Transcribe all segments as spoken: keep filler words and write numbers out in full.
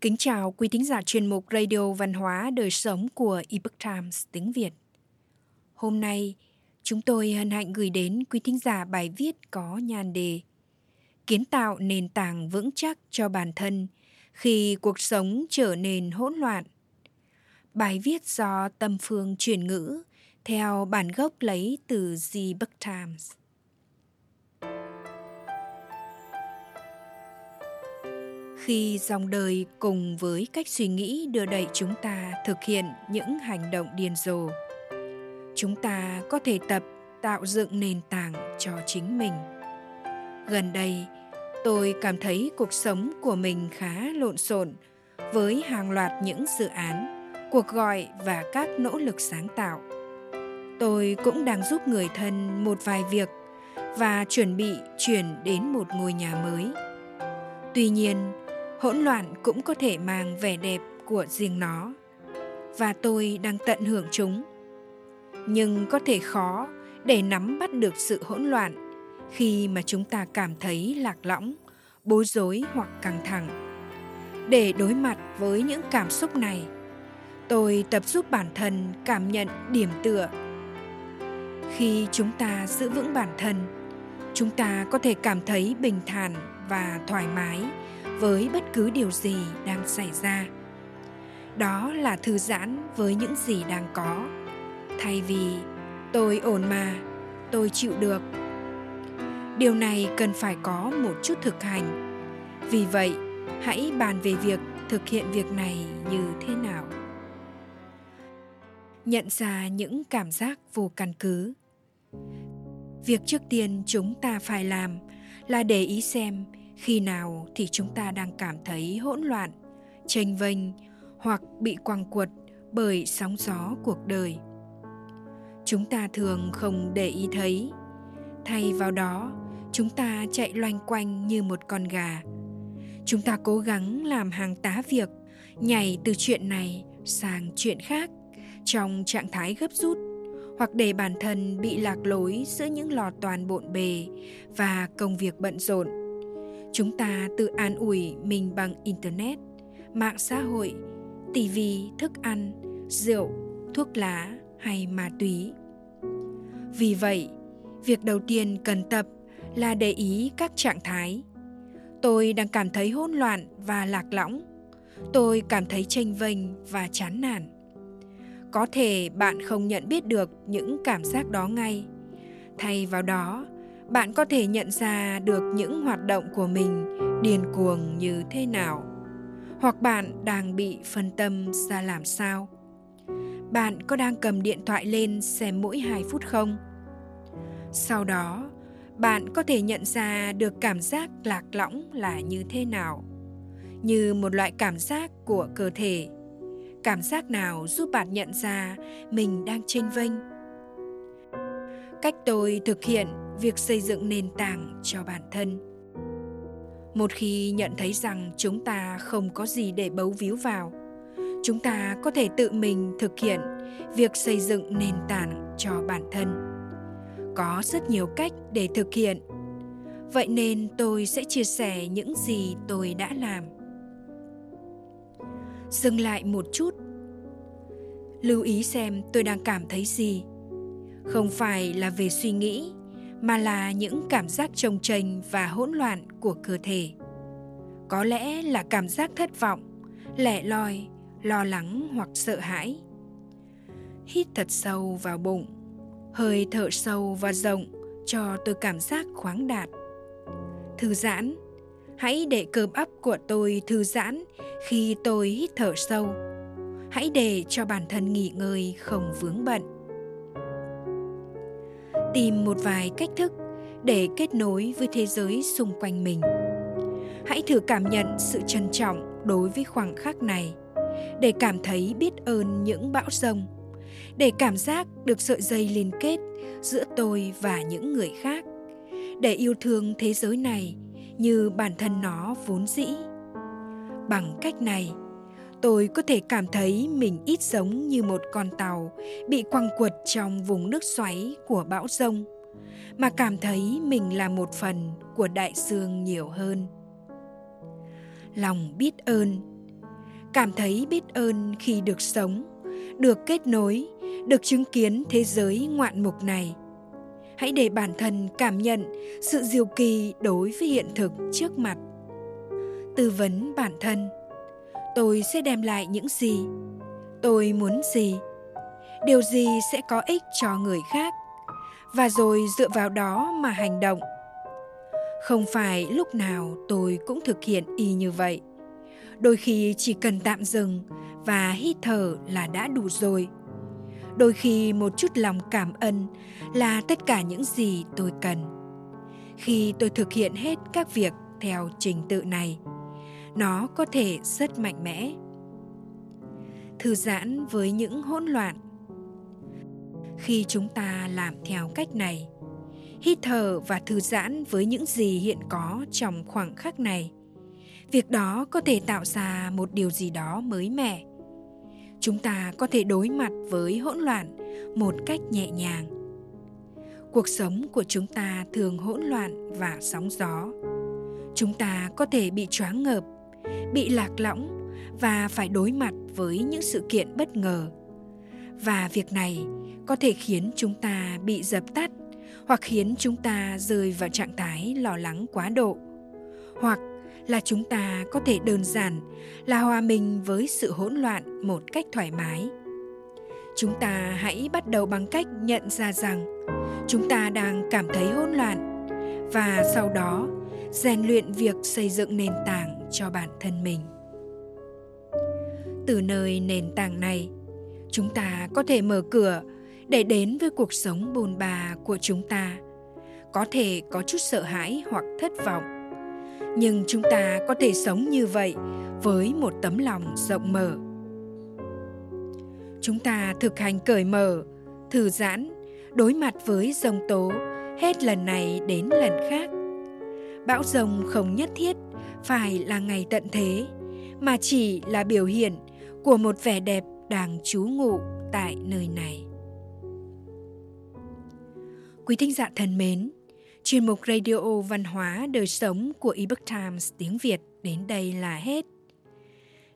Kính chào quý thính giả chuyên mục Radio Văn hóa Đời Sống của Epoch Times tiếng Việt. Hôm nay, chúng tôi hân hạnh gửi đến quý thính giả bài viết có nhan đề Kiến tạo nền tảng vững chắc cho bản thân khi cuộc sống trở nên hỗn loạn. Bài viết do Tâm Phương chuyển ngữ theo bản gốc lấy từ The Epoch Times. Khi dòng đời cùng với cách suy nghĩ đưa đẩy chúng ta thực hiện những hành động điên rồ, chúng ta có thể tập tạo dựng nền tảng cho chính mình. Gần đây, tôi cảm thấy cuộc sống của mình khá lộn xộn với hàng loạt những dự án, cuộc gọi và các nỗ lực sáng tạo. Tôi cũng đang giúp người thân một vài việc và chuẩn bị chuyển đến một ngôi nhà mới. Tuy nhiên, hỗn loạn cũng có thể mang vẻ đẹp của riêng nó, và tôi đang tận hưởng chúng. Nhưng có thể khó để nắm bắt được sự hỗn loạn khi mà chúng ta cảm thấy lạc lõng, bối rối hoặc căng thẳng. Để đối mặt với những cảm xúc này, tôi tập giúp bản thân cảm nhận điểm tựa. Khi chúng ta giữ vững bản thân, chúng ta có thể cảm thấy bình thản và thoải mái với bất cứ điều gì đang xảy ra. Đó là thư giãn với những gì đang có, thay vì tôi ổn mà, tôi chịu được. Điều này cần phải có một chút thực hành. Vì vậy, hãy bàn về việc thực hiện việc này như thế nào. Nhận ra những cảm giác vô căn cứ. Việc trước tiên chúng ta phải làm là để ý xem khi nào thì chúng ta đang cảm thấy hỗn loạn, chênh vênh hoặc bị quăng quật bởi sóng gió cuộc đời. Chúng ta thường không để ý thấy. Thay vào đó, chúng ta chạy loanh quanh như một con gà. Chúng ta cố gắng làm hàng tá việc, nhảy từ chuyện này sang chuyện khác trong trạng thái gấp rút, hoặc để bản thân bị lạc lối giữa những lò toàn bộn bề và công việc bận rộn. Chúng ta tự an ủi mình bằng Internet, mạng xã hội, ti vi, thức ăn, rượu, thuốc lá hay ma túy. Vì vậy, việc đầu tiên cần tập là để ý các trạng thái. Tôi đang cảm thấy hỗn loạn và lạc lõng. Tôi cảm thấy chênh vênh và chán nản. Có thể bạn không nhận biết được những cảm giác đó ngay. Thay vào đó, bạn có thể nhận ra được những hoạt động của mình điên cuồng như thế nào, hoặc bạn đang bị phân tâm ra làm sao. Bạn có đang cầm điện thoại lên xem mỗi hai phút không? Sau đó, bạn có thể nhận ra được cảm giác lạc lõng là như thế nào, như một loại cảm giác của cơ thể. Cảm giác nào giúp bạn nhận ra mình đang chênh vênh? Cách tôi thực hiện việc xây dựng nền tảng cho bản thân. Một khi nhận thấy rằng chúng ta không có gì để bấu víu vào, chúng ta có thể tự mình thực hiện việc xây dựng nền tảng cho bản thân. Có rất nhiều cách để thực hiện. Vậy nên tôi sẽ chia sẻ những gì tôi đã làm. Dừng lại một chút. Lưu ý xem tôi đang cảm thấy gì. Không phải là về suy nghĩ, mà là những cảm giác chồng chênh và hỗn loạn của cơ thể. Có lẽ là cảm giác thất vọng, lẻ loi, lo lắng hoặc sợ hãi. Hít thật sâu vào bụng, hơi thở sâu và rộng cho tôi cảm giác khoáng đạt. Thư giãn. Hãy để cơ bắp của tôi thư giãn khi tôi hít thở sâu. Hãy để cho bản thân nghỉ ngơi không vướng bận. Tìm một vài cách thức để kết nối với thế giới xung quanh mình. Hãy thử cảm nhận sự trân trọng đối với khoảnh khắc này, để cảm thấy biết ơn những bão giông, để cảm giác được sợi dây liên kết giữa tôi và những người khác, để yêu thương thế giới này như bản thân nó vốn dĩ. Bằng cách này, tôi có thể cảm thấy mình ít giống như một con tàu bị quăng quật trong vùng nước xoáy của bão giông, mà cảm thấy mình là một phần của đại dương nhiều hơn. Lòng biết ơn. cảm thấy biết ơn khi được sống, được kết nối, được chứng kiến thế giới ngoạn mục này. Hãy để bản thân cảm nhận sự diệu kỳ đối với hiện thực trước mặt. Tư vấn bản thân: tôi sẽ đem lại những gì? Tôi muốn gì? Điều gì sẽ có ích cho người khác? Và rồi dựa vào đó mà hành động. Không phải lúc nào tôi cũng thực hiện y như vậy. Đôi khi chỉ cần tạm dừng và hít thở là đã đủ rồi. Đôi khi một chút lòng cảm ơn là tất cả những gì tôi cần. Khi tôi thực hiện hết các việc theo trình tự này, nó có thể rất mạnh mẽ. Thư giãn với những hỗn loạn. Khi chúng ta làm theo cách này, hít thở và thư giãn với những gì hiện có trong khoảnh khắc này, việc đó có thể tạo ra một điều gì đó mới mẻ. Chúng ta có thể đối mặt với hỗn loạn một cách nhẹ nhàng. Cuộc sống của chúng ta thường hỗn loạn và sóng gió. Chúng ta có thể bị choáng ngợp, bị lạc lõng và phải đối mặt với những sự kiện bất ngờ. Và việc này có thể khiến chúng ta bị dập tắt hoặc khiến chúng ta rơi vào trạng thái lo lắng quá độ. Hoặc là chúng ta có thể đơn giản là hòa mình với sự hỗn loạn một cách thoải mái. Chúng ta hãy bắt đầu bằng cách nhận ra rằng chúng ta đang cảm thấy hỗn loạn và sau đó rèn luyện việc xây dựng nền tảng cho bản thân mình. Từ nơi nền tảng này, chúng ta có thể mở cửa để đến với cuộc sống bôn ba của chúng ta. Có thể có chút sợ hãi hoặc thất vọng, nhưng chúng ta có thể sống như vậy với một tấm lòng rộng mở. Chúng ta thực hành cởi mở, thư giãn, đối mặt với giông tố hết lần này đến lần khác. Bão giông không nhất thiết phải là ngày tận thế, mà chỉ là biểu hiện của một vẻ đẹp đang trú ngụ tại nơi này. Quý thính giả thân mến, chuyên mục Radio Văn hóa Đời Sống của Epoch Times tiếng Việt đến đây là hết.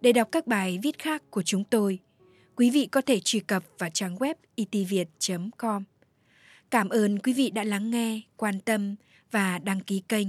Để đọc các bài viết khác của chúng tôi, quý vị có thể truy cập vào trang web e t viet nam chấm com. Cảm ơn quý vị đã lắng nghe, quan tâm và đăng ký kênh.